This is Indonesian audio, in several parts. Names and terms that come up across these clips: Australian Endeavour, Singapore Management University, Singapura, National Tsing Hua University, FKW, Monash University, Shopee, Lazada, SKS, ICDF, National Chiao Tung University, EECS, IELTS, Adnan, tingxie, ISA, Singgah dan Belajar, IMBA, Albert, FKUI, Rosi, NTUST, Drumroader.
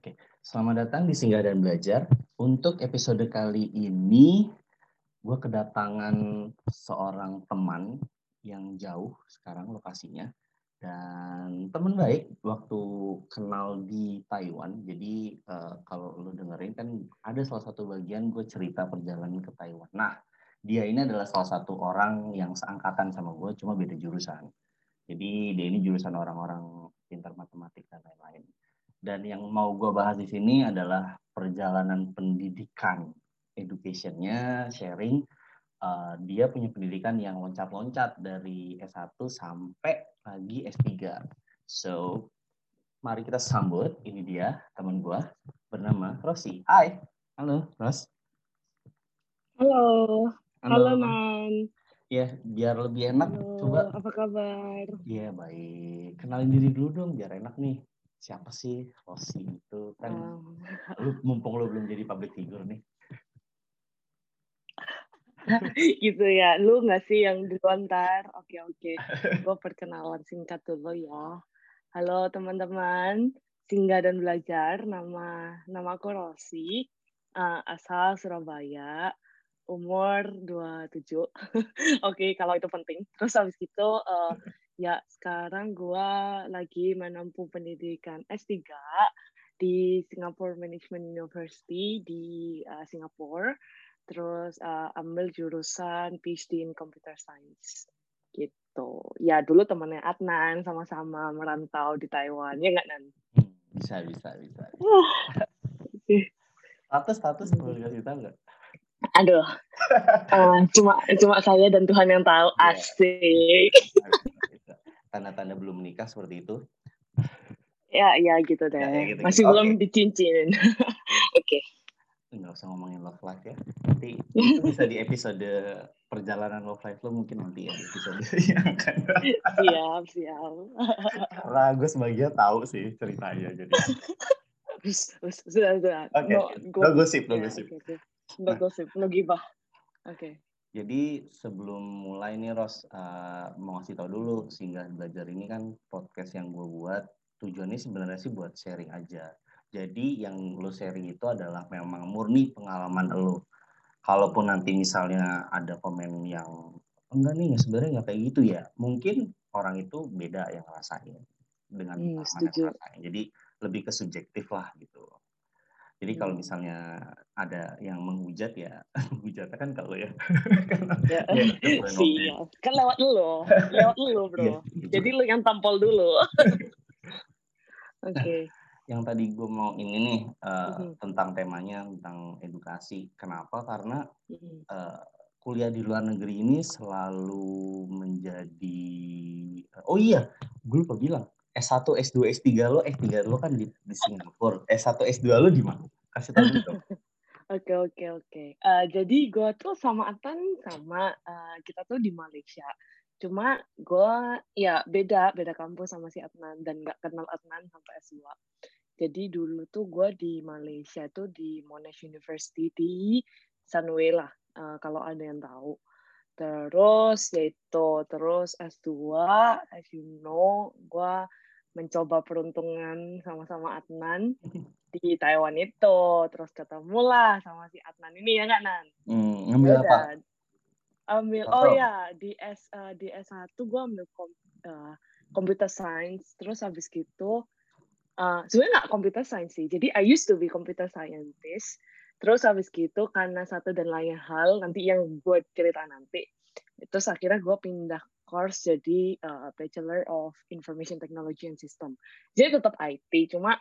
Oke, selamat datang di Singgah dan Belajar. Untuk episode kali ini, gue kedatangan seorang teman yang jauh sekarang lokasinya. Dan teman baik waktu kenal di Taiwan. Jadi kalau lo dengerin kan ada salah satu bagian gue cerita perjalanan ke Taiwan. Nah, dia ini adalah salah satu orang yang seangkatan sama gue, cuma beda jurusan. Jadi dia ini jurusan orang-orang pintar matematik dan lain-lain. Dan yang mau gue bahas di sini adalah perjalanan pendidikan, education-nya, sharing. Dia punya pendidikan yang loncat-loncat dari S1 sampai lagi S3. So, mari kita sambut. Ini dia teman gue bernama Rosi. Hai. Halo, Ros. Halo. Halo, Man. Ya, biar lebih enak. Halo, coba. Apa kabar? Iya, baik. Kenalin diri dulu dong, biar enak nih. Siapa sih Rosi itu kan? Lu mumpung lu belum jadi public figure nih. Gitu ya, lu nggak sih yang duluan ntar? Oke. Gue perkenalan singkat dulu ya. Halo teman-teman, Singgah dan Belajar. Nama aku Rosi, asal Surabaya, umur 27. Oke, kalau itu penting. Terus habis itu ya, sekarang gue lagi menempuh pendidikan S3 di Singapore Management University di Singapura. Terus ambil jurusan PhD in Computer Science. Gitu. Ya, dulu temannya Adnan sama-sama merantau di Taiwan. Ya nggak, Nan? Bisa. Status boleh dikasih tahu nggak? Aduh, cuma saya dan Tuhan yang tahu. Asik. Tanda-tanda belum menikah seperti itu. Ya gitu deh. Ya, gitu. Masih belum dicincin. Oke. Nggak usah ngomongin love life ya. Nanti itu bisa di episode perjalanan love life lo mungkin nanti ya. Episode yang akan. Siap. Karena gue sebagian tahu sih ceritanya jadi. Sudah. Oke. No gosip. No gosip, no gibah. Oke. Jadi sebelum mulai nih Ros, mau ngasih tau dulu, Singgah Belajar ini kan podcast yang gue buat, tujuannya sebenarnya sih buat sharing aja. Jadi yang lo sharing itu adalah memang murni pengalaman lo. Kalaupun nanti misalnya ada komen yang, sebenarnya nggak kayak gitu ya, mungkin orang itu beda yang ngerasain dengan pengalaman yang ngerasain. Jadi lebih ke subjektif lah gitu. Jadi kalau misalnya ada yang menghujat ya, hujatnya kan kalau ya. Iya. Kan lewat lu bro. Yeah, gitu. Jadi lu yang tampol dulu. Oke. Yang tadi gue mau ini nih, tentang temanya, tentang edukasi. Kenapa? Karena kuliah di luar negeri ini selalu menjadi, oh iya, gue lupa bilang. S1, S2, S3 lo, kan di Singapura. S1, S2 lo di mana? Kasih tahu dulu. Oke. Jadi gue tuh sama Atan kita tuh di Malaysia. Cuma gue ya beda kampus sama si Adnan dan nggak kenal Adnan sampai S2. Jadi dulu tuh gue di Malaysia tuh di Monash University di Sunway lah, kalau ada yang tahu. Terus S2, as you know, gue mencoba peruntungan sama Adnan di Taiwan itu. Terus ketemu lah sama si Adnan ini, ya nggak, Nan? Ambil apa? Di S1 gue ambil computer science. Terus habis gitu, sebenarnya nggak computer science sih. Jadi I used to be computer scientist. Terus habis gitu karena satu dan lain hal nanti yang gue cerita nanti. Terus akhirnya gue pindah course jadi Bachelor of Information Technology and System. Jadi tetap IT, cuma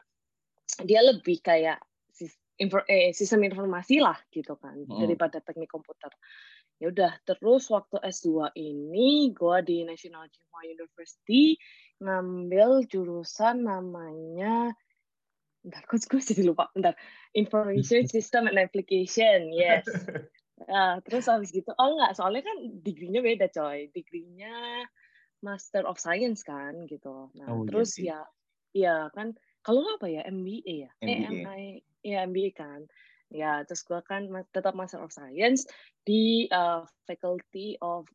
dia lebih kayak sistem informasi lah gitu kan, daripada teknik komputer. Ya udah, terus waktu S2 ini gue di National Chiao Tung University ngambil jurusan namanya gue jadi lupa. Information System and Application, yes. Terus habis gitu, soalnya kan degree-nya beda coy. Degree-nya Master of Science kan gitu. Nah, terus ya kan kalau nggak apa ya MBA ya? MBA kan. Ya, terus gue kan tetap Master of Science di Faculty of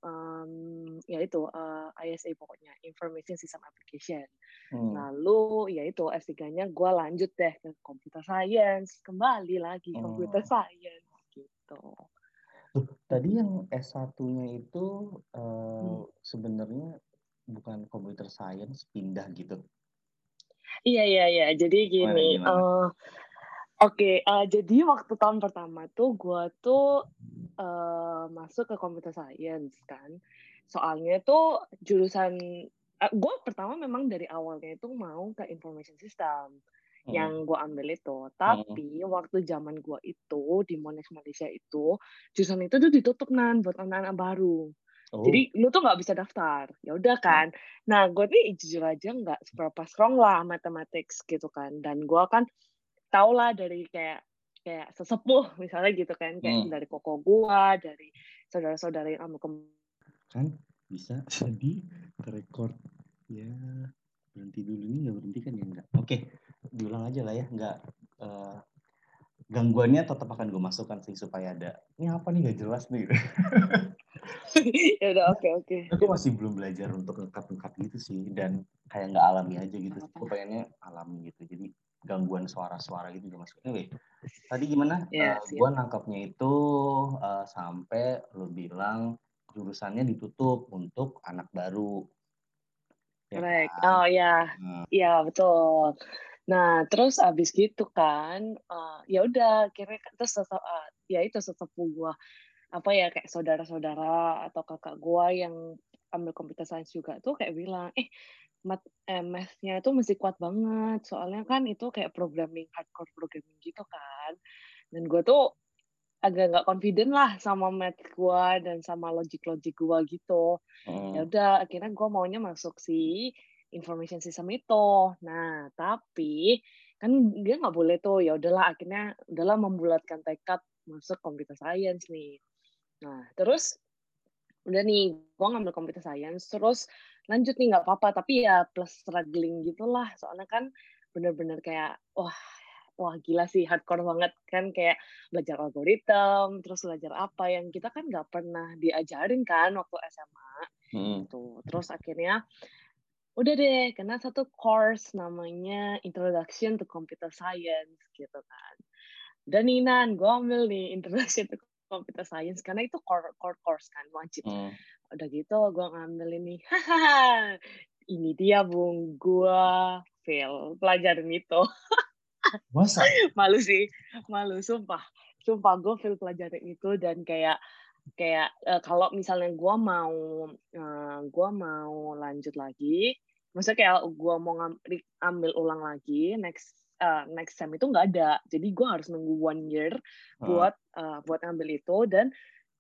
ISA pokoknya, Information System Application. Lalu ya itu S3-nya gue lanjut deh ke Computer Science, kembali lagi Computer Science gitu. Tadi yang S1-nya itu sebenarnya bukan Computer Science, pindah gitu. Iya. Jadi gini, jadi waktu tahun pertama tuh gue tuh masuk ke computer science kan. Soalnya tuh jurusan gue pertama memang dari awalnya itu mau ke information system yang gue ambil itu. Tapi waktu zaman gue itu di Monash Malaysia itu jurusan itu tuh ditutup buat anak-anak baru. Jadi lu tuh nggak bisa daftar, ya udah kan. Nah gue nih jujur aja nggak seberapa strong lah mathematics gitu kan. Dan gue kan tau lah dari kayak sesepuh misalnya gitu kan, kayak dari koko gue, dari saudara-saudara yang kan bisa jadi terekord ya. Berhenti dulu nih, nggak berhenti kan ya enggak. Oke, diulang aja lah ya, nggak. Gangguannya tetap akan gue masukkan sih supaya ada. Ini apa nih nggak jelas nih. Ya udah, oke. Aku masih belum belajar untuk lengkap-lengkap gitu sih, dan kayak nggak alami aja gitu. Aku pengennya alami gitu, jadi gangguan suara-suara gitu juga masuk. Anyway, tadi gimana? Gue nangkapnya itu sampai lo bilang jurusannya ditutup untuk anak baru. Correct. Ya kan? Iya betul. Nah terus abis gitu kan, ya udah akhirnya terus sesepuh gue kayak saudara-saudara atau kakak gue yang ambil computer science juga tuh kayak bilang, math-nya itu mesti kuat banget, soalnya kan itu kayak programming, hardcore programming gitu kan. Dan gue tuh agak nggak confident lah sama math gue dan sama logik-logik gue gitu. Ya udah akhirnya gue maunya masuk si information system itu. Nah tapi kan dia nggak boleh tuh, ya udahlah akhirnya udahlah membulatkan tekad masuk computer science nih. Nah terus udah nih gue ngambil computer science, terus lanjut nih nggak apa-apa, tapi ya plus struggling gitulah, soalnya kan bener-bener kayak wah gila sih, hardcore banget kan, kayak belajar algoritma terus belajar apa yang kita kan nggak pernah diajarin kan waktu SMA gitu. Terus akhirnya udah deh kena satu course namanya Introduction to Computer Science gitu kan. Dan Ninan gue ambil nih Introduction to Computer Science karena itu core course kan, wajib. Udah gitu gue ngambil ini. Ini dia Bung, gue fail pelajaran itu. Masa? Malu sumpah gue fail pelajaran itu. Dan kayak kalau misalnya gue mau lanjut lagi, maksudnya kayak gue mau ambil ulang lagi next sem itu nggak ada, jadi gue harus nunggu 1 year buat ambil itu,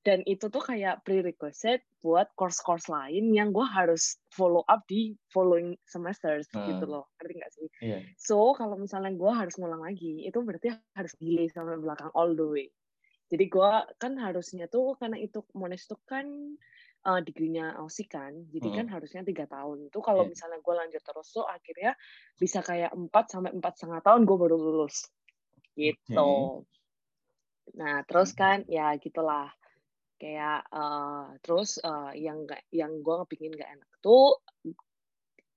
dan itu tuh kayak prerequisite buat course-course lain yang gue harus follow up di following semesters gitu loh, ngerti nggak sih? Yeah. So kalau misalnya gue harus ngulang lagi, itu berarti harus delay sampai belakang all the way. Jadi gue kan harusnya tuh, karena itu Monash tuh kan degree-nya Aussie kan, jadi kan harusnya 3 tahun. Itu kalau misalnya gue lanjut terus tuh akhirnya bisa kayak 4 sampai 4,5 tahun gue baru lulus gitu. Nah terus kan ya gitulah. Kayak yang gue kepingin gak enak tuh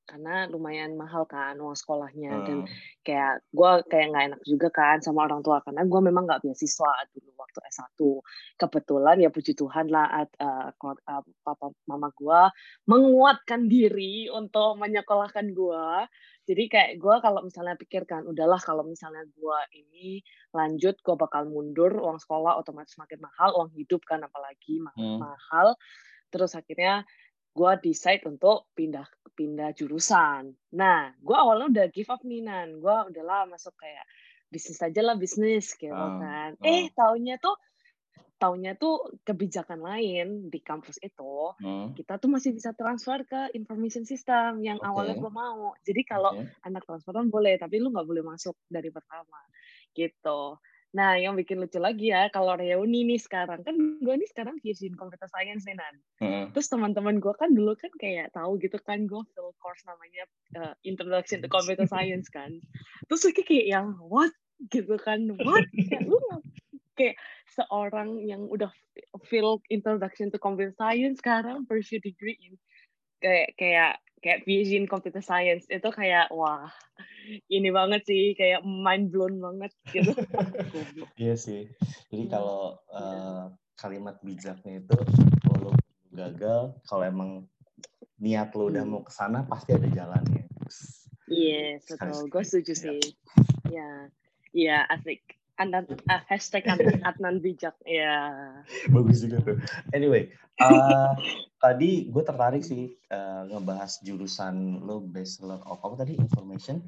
karena lumayan mahal kan uang sekolahnya, dan kayak gue kayak gak enak juga kan sama orang tua karena gue memang gak beasiswa dulu waktu S1. Kebetulan ya puji Tuhan lah papa mama gue menguatkan diri untuk menyekolahkan gue. Jadi kayak gue kalau misalnya pikirkan, udahlah kalau misalnya gue ini lanjut, gue bakal mundur, uang sekolah otomatis makin mahal, uang hidup kan apalagi mahal. Terus akhirnya gue decide untuk pindah jurusan. Nah, gue awalnya udah give up Ninan, gue udahlah masuk kayak bisnis aja lah, bisnis gitu kan. Taunya tuh kebijakan lain di kampus itu, kita tuh masih bisa transfer ke information system yang awalnya gue mau. Jadi kalau anak transferan boleh, tapi lu nggak boleh masuk dari pertama gitu. Nah yang bikin lucu lagi ya, kalau reuni nih sekarang kan gue nih sekarang PhD in Computer Science nih Nan. Terus teman-teman gue kan dulu kan kayak tahu gitu kan gue full course namanya Introduction to Computer Science kan. Terus kayak yang what gitu kan, what ya, lu kayak seorang yang udah field introduction to computer science sekarang pursue degree in kayak PhD in computer science, itu kayak wah ini banget sih, kayak mind blown banget gitu. Iya sih, jadi kalau kalimat bijaknya itu kalau gagal, kalau emang niat lo udah mau kesana pasti ada jalannya. Iya, yes, betul. Gue setuju sih. Ya, ya asik. Adnan bijak. Ya. Bagus juga tuh. Anyway, tadi gue tertarik sih ngebahas jurusan lo Bachelor of apa tadi? Information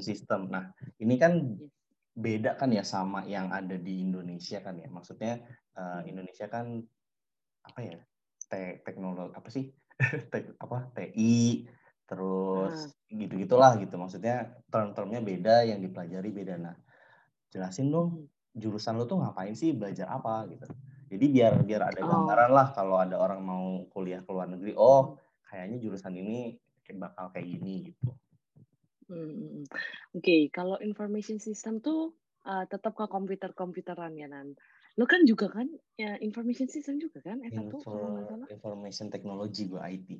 System. Nah, ini kan beda kan ya sama yang ada di Indonesia kan ya. Maksudnya Indonesia kan apa ya? Teknologi apa sih? TI terus gitu-gitulah gitu, maksudnya term-termnya beda, yang dipelajari beda. Nah, jelasin dong jurusan lo tuh ngapain sih, belajar apa gitu, jadi biar ada gambaran lah kalau ada orang mau kuliah ke luar negeri, oh kayaknya jurusan ini bakal kayak gini gitu. Oke, kalau information system tuh tetap ke komputer-komputeran ya, Nan. Lo kan juga kan ya, information system juga kan, S1 kalau nggak salah. Information technology, gue IT.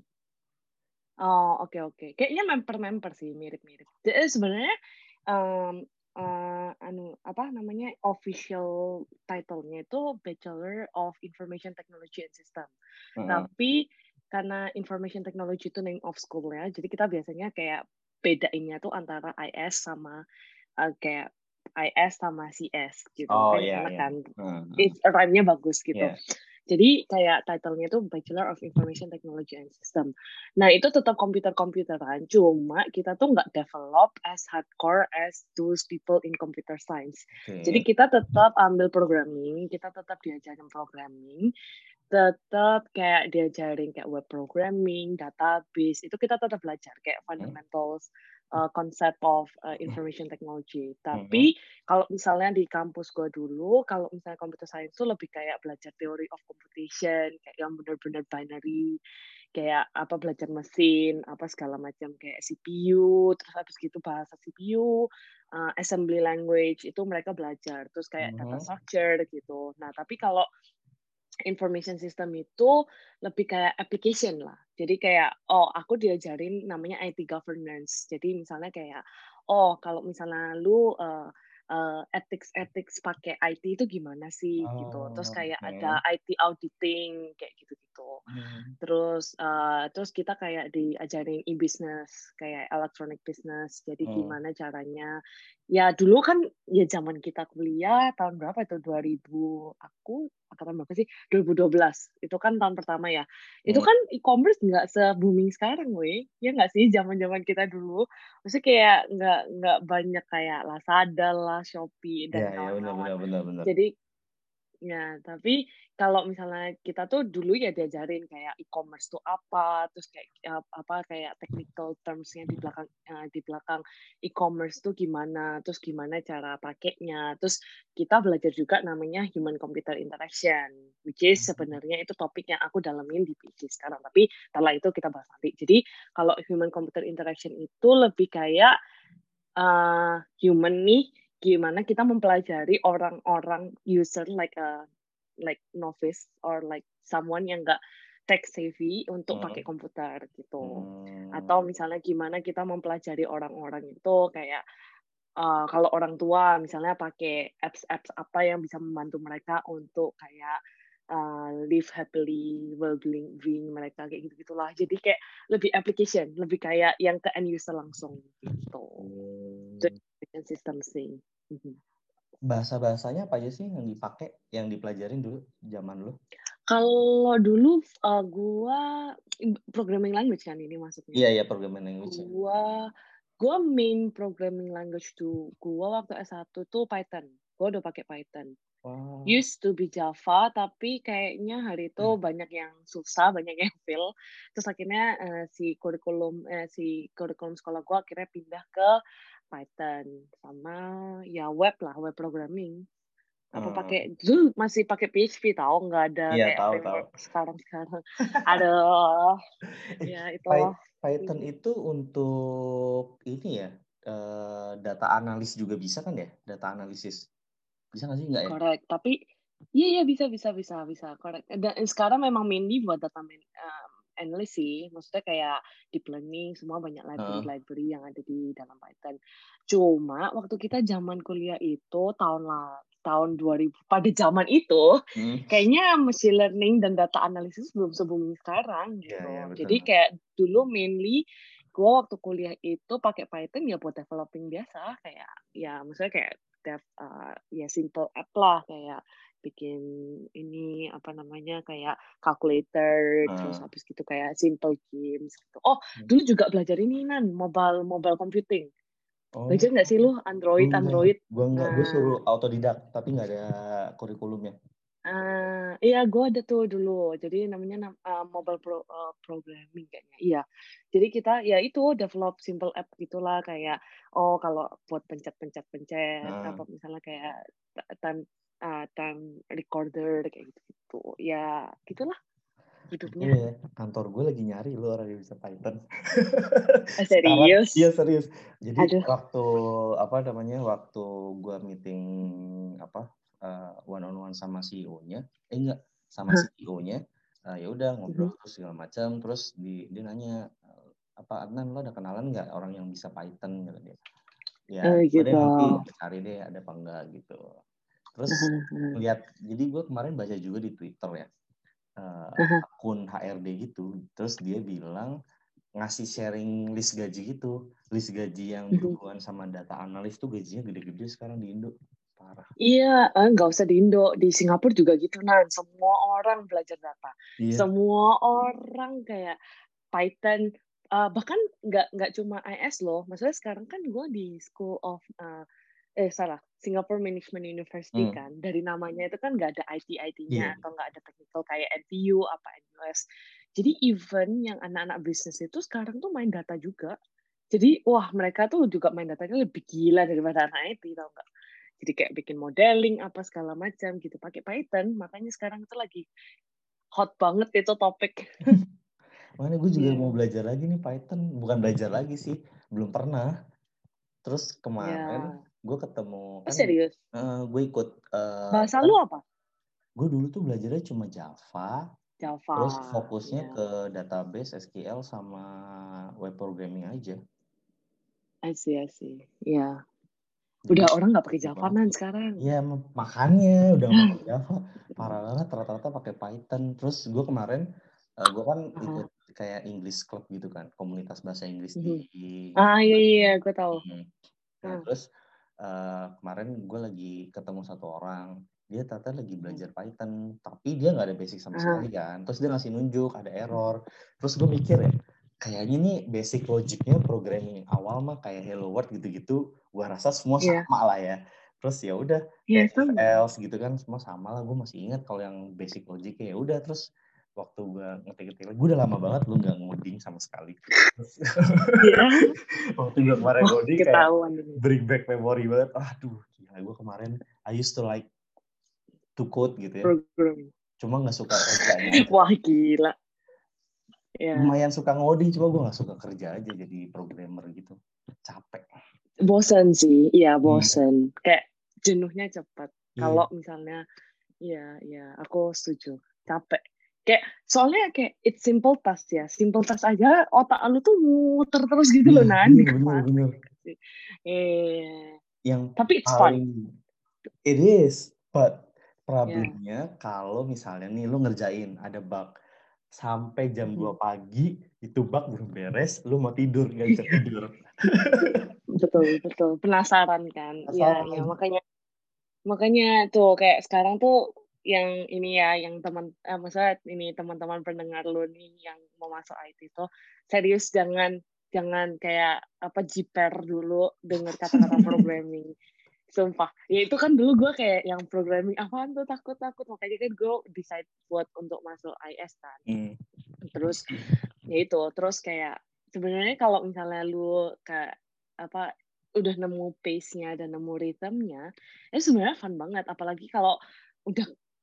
Oh, oke. Kayaknya member sih, mirip-mirip. Jadi sebenarnya official title-nya itu Bachelor of Information Technology and System. Tapi karena information technology itu name of school-nya, jadi kita biasanya kayak bedainnya tuh antara IS sama kayak IS sama CS gitu, rhyme-nya bagus gitu. Yeah. Jadi kayak title-nya tuh Bachelor of Information Technology and System. Nah itu tetap komputer-komputeran, cuma kita tuh nggak develop as hardcore as those people in computer science. Okay. Jadi kita tetap ambil programming, kita tetap diajarin programming, tetap kayak diajarin kayak web programming, database, itu kita tetap belajar kayak fundamentals. Concept of information technology. Tapi kalau misalnya di kampus gue dulu, kalau misalnya computer science tuh lebih kayak belajar theory of computation, kayak yang benar-benar binary, kayak apa belajar mesin, apa segala macam kayak CPU, terus habis gitu bahasa CPU, assembly language itu mereka belajar, terus kayak data structure gitu. Nah tapi kalau information system itu lebih kayak application lah. Jadi kayak, aku diajarin namanya IT governance. Jadi misalnya kayak, kalau misalnya lu ethics pakai IT itu gimana sih gitu. Terus kayak ada IT auditing kayak gitu-gitu. Terus kita kayak diajarin e-business, kayak electronic business. Jadi gimana caranya? Ya dulu kan ya zaman kita kuliah tahun berapa itu 2012 itu kan tahun pertama ya. Itu kan e-commerce nggak se-booming sekarang weh. Ya nggak sih zaman-zaman kita dulu. Maksudnya kayak nggak banyak kayak Lazada lah, Shopee dan kawan-kawan. Jadi ya, tapi kalau misalnya kita tuh dulu ya diajarin kayak e-commerce tuh apa, terus kayak apa kayak technical terms-nya di belakang e-commerce tuh gimana, terus gimana cara pakainya. Terus kita belajar juga namanya human computer interaction, which is sebenarnya itu topik yang aku dalamin di PhD sekarang, tapi setelah itu kita bahas nanti. Jadi kalau human computer interaction itu lebih kayak human nih, gimana kita mempelajari orang-orang user like novice or like someone yang nggak tech savvy untuk pakai komputer gitu, atau misalnya gimana kita mempelajari orang-orang itu kayak kalau orang tua misalnya pakai apps apa yang bisa membantu mereka untuk kayak live happily, well-being mereka kayak gitu-gitulah. Jadi kayak lebih application, lebih kayak yang ke end user langsung gitu. Sistem sih. Bahasa-bahasanya apa aja sih yang dipakai, yang dipelajarin dulu zaman lo? Kalau dulu gua programming language kan ini maksudnya. Iya, programming language. Gua main programming language tuh. Gua waktu S1 tuh Python. Gua udah pakai Python. Wow. Used to be Java, tapi kayaknya hari itu banyak yang susah, banyak yang fail. Terus akhirnya si kurikulum sekolah gue akhirnya pindah ke Python sama ya web programming. Apa pakai dulu masih pakai PHP tau, nggak ada kayak sekarang. Aduh. Ya itu. Python itu untuk ini ya data analis juga bisa kan ya? Data analisis. Bisa nggak sih? Nggak ya? Correct. Tapi iya bisa. Correct. Dan sekarang memang mainly buat data analis sih. Maksudnya kayak deep learning, semua banyak library-library yang ada di dalam Python. Cuma waktu kita zaman kuliah itu tahun 2000 pada zaman itu kayaknya machine learning dan data analisis belum sebelum sekarang gitu. Yeah, jadi kayak dulu mainly gue waktu kuliah itu pakai Python ya buat developing biasa, kayak ya misalnya kayak ya simple app lah, kayak bikin ini apa namanya kayak calculator, terus habis gitu kayak simple games gitu. Dulu juga belajar ini Nan, mobile computing. Belajar nggak sih lu Android? Gue suruh autodidak, tapi nggak ada kurikulumnya. Iya, gue ada tuh dulu. Jadi namanya mobile programming kayaknya. Iya. Jadi kita ya itu develop simple app gitulah, kayak kalau buat pencet apa misalnya kayak time recorder kayak gitu. Ya gitulah. Hidupnya. Iya, kantor gue lagi nyari lu orang yang bisa Python. Serius? Iya serius. Jadi waktu gue meeting one on one sama CEO-nya, CEO-nya, ya udah ngobrol terus segala macam, terus dia nanya Adnan, lo ada kenalan nggak orang yang bisa Python gitu dia. Ya, gitu. Nanti cari deh ada apa enggak gitu. Terus lihat, jadi gue kemarin baca juga di Twitter ya. Akun HRD gitu, terus dia bilang ngasih sharing list gaji gitu, list gaji yang berhubungan sama data analis tuh gajinya gede-gede sekarang di Indo, parah. Iya, nggak usah di Indo, di Singapura juga gitu Nan, semua orang belajar data, semua orang kayak Python, bahkan nggak cuma IS loh, maksudnya sekarang kan gue di School of Singapore Management University kan, dari namanya itu kan nggak ada IT-nya atau nggak ada technical kayak NTU apa NUS. Jadi even yang anak-anak bisnis itu sekarang tuh main data juga. Jadi wah mereka tuh juga main datanya lebih gila daripada anak IT, tau nggak? Jadi kayak bikin modeling apa segala macam gitu pakai Python. Makanya sekarang itu lagi hot banget itu topik. Makanya gue juga mau belajar lagi nih Python. Bukan belajar lagi sih, belum pernah. Terus kemarin gue ketemu serius? Gue ikut bahasa lu apa? Gue dulu tuh belajarnya cuma Java. Terus fokusnya ke database SQL sama web programming aja. I see. Iya. Udah orang nggak pakai Java kan sekarang? Iya makanya udah nggak pakai Java. Parah banget rata-rata pakai Python. Terus gue kemarin gue kan ikut kayak English Club gitu kan, komunitas bahasa Inggris di. Iya gue tahu. Nah, terus kemarin gue lagi ketemu satu orang, dia ternyata lagi belajar Python, tapi dia nggak ada basic sama sekali kan. Terus dia ngasih nunjuk ada error. Terus gue mikir ya, kayaknya nih basic logiknya programming awal mah kayak hello world gitu-gitu, gue rasa semua sama lah ya. Terus ya udah, else gitu kan semua sama lah. Gue masih ingat kalau yang basic logiknya ya udah. Terus waktu gue ngetik-ngetik, gue udah lama banget lu nggak ngoding sama sekali. Waktu gue kemarin ngoding kayak bring back memory banget. Aduh, gila gue kemarin I used to like to code gitu ya. Program. Cuma nggak suka kerjanya. Wah gila. Yeah. Lumayan suka ngoding, cuma gue nggak suka kerja aja jadi programmer gitu. Capek. Bosan sih, iya bosan. Kayak jenuhnya cepat. Kalau misalnya, iya, aku setuju. Capek. Kayak soalnya kayak it's simple task ya, simple task aja otak lu tuh muter terus gitu loh Nan. Bener. Tapi it's fun. It is, but problemnya kalau misalnya nih lu ngerjain ada bug sampai jam 2 pagi itu bug belum beres, lu mau tidur nggak bisa tidur. Betul. Penasaran kan? Iya, makanya tuh kayak sekarang tuh yang ini ya, yang maksudnya ini teman-teman pendengar lo nih yang mau masuk IT itu serius jangan kayak jiper dulu dengar kata-kata programming. Sumpah, ya itu kan dulu gue kayak yang programming apaan tuh takut makanya kan gue decide buat untuk masuk IS kan. Terus ya itu terus kayak sebenarnya kalau misalnya lu kayak udah nemu pace-nya dan nemu rhythm-nya itu sebenarnya fun banget, apalagi kalau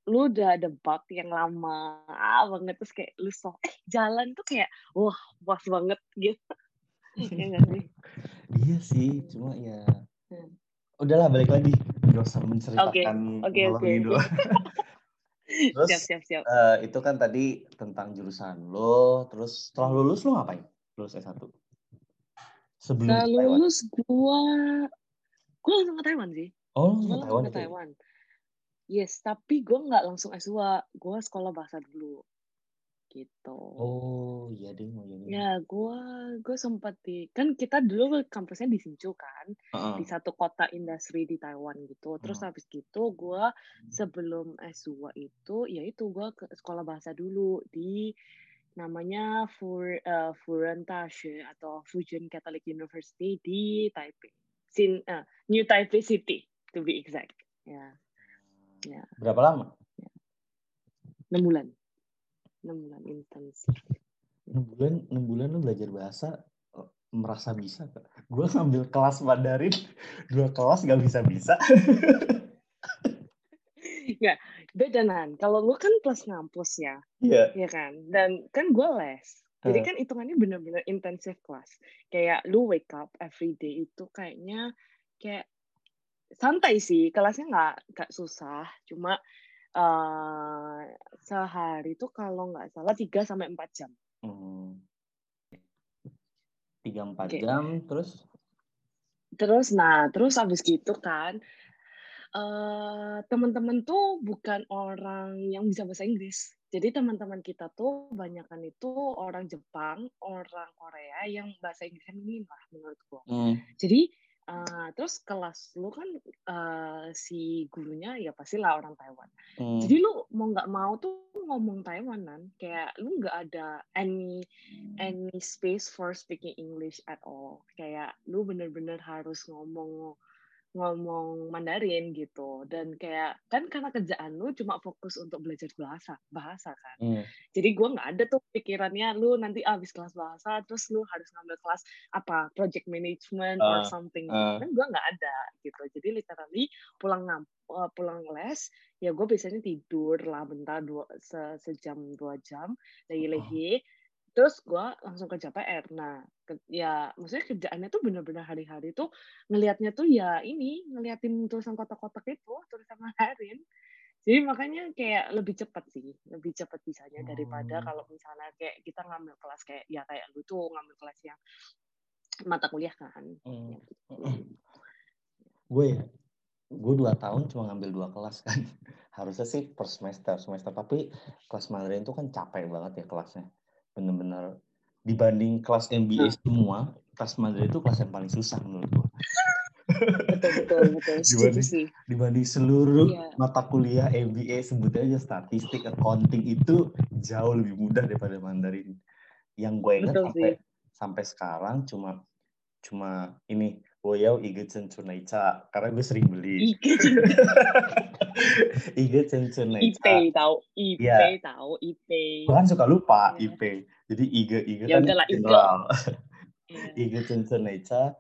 udah ada bug yang lama banget terus kayak lu jalan tuh kayak wah puas banget gitu. Iya sih, cuma ya udahlah balik lagi, gak usah menceritakan okay. Dulu. Terus siap. Itu kan tadi tentang jurusan lo, terus setelah lulus lo ngapain? Lulus S1. Setelah lulus gue langsung ke Taiwan sih. Oh, Taiwan. Yes, tapi gue nggak langsung S2, gue sekolah bahasa dulu. Gitu. Oh iya deh, ya gue sempat di, kan kita dulu kampusnya di Hsinchu kan, di satu kota industri di Taiwan gitu. Terus habis gitu gue sebelum S2 itu, ya itu gue ke sekolah bahasa dulu di namanya Furen Tashi atau Fujian Catholic University di Taipei, New Taipei City to be exact. Ya. Berapa lama? 6 bulan intensif. 6 bulan lu belajar bahasa merasa bisa gak? Gue ngambil kelas Mandarin 2 kelas gak bisa-bisa. Ya, beda Nan. Kalau lu kan plus ngampus ya. Iya. Yeah. Ya kan? Dan kan gue les. Jadi kan hitungannya benar-benar intensif kelas. Kayak lu wake up every day itu kayak santai sih. Kelasnya enggak susah, cuma sehari itu kalau nggak salah 3-4 jam. 3-4 okay. Jam terus terus abis gitu kan teman-teman tuh bukan orang yang bisa bahasa Inggris, jadi teman-teman kita tuh banyakan itu orang Jepang, orang Korea yang bahasa Inggrisnya minim lah menurut gua. Jadi terus kelas lu kan si gurunya ya pastilah orang Taiwan. Jadi lu mau nggak mau tuh ngomong Taiwanan, kayak lu nggak ada any space for speaking English at all. Kayak lu bener-bener harus ngomong Mandarin gitu. Dan kayak kan karena kerjaan lu cuma fokus untuk belajar bahasa kan. Jadi gua nggak ada tuh pikirannya lu nanti abis kelas bahasa terus lu harus ngambil kelas apa project management or something. Kan gua nggak ada gitu. Jadi literally pulang les ya gue biasanya tidur lah bentar 1-2 jam lagi. Terus gue langsung kerja PR. Ya maksudnya kerjaannya tuh benar-benar hari-hari tuh ngelihatnya tuh ya ini, ngeliatin tulisan kotak-kotak itu, tulisan Mandarin. Jadi makanya kayak lebih cepat bisanya daripada kalau misalnya kayak kita ngambil kelas kayak lu tuh ngambil kelas yang mata kuliah kan. Gue 2 tahun cuma ngambil 2 kelas kan. Harusnya sih per semester, tapi kelas Mandarin tuh kan capek banget ya kelasnya. Benar-benar dibanding kelas MBA semua, kelas Mandarin itu kelas yang paling susah menurut gue. Betul. dibanding seluruh mata kuliah MBA, sebut aja statistik, accounting, itu jauh lebih mudah daripada Mandarin. Yang gue ingat sampai sekarang cuma ini Woyao Igetsen Chunaicha, karena gue sering beli. Igetsen Chunaicha. IP tahu. Gue kan suka lupa IP. Jadi Igetsen ya, kan general. Igetsen Chunaicha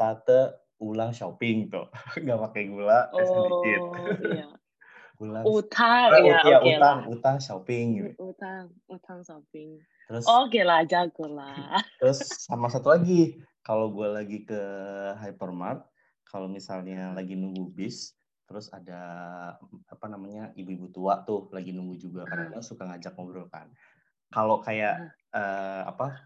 tata ulang shopping tuh. Enggak pakai gula sedikit. Iya. Ulang. Utang utang shopping gitu. Utang shopping. Terus oke lah, jago lah. Terus sama satu lagi, kalau gue lagi ke hypermart, kalau misalnya lagi nunggu bis, terus ada ibu-ibu tua tuh lagi nunggu juga, kadang-kadang suka ngajak ngobrol kan. Kalau kayak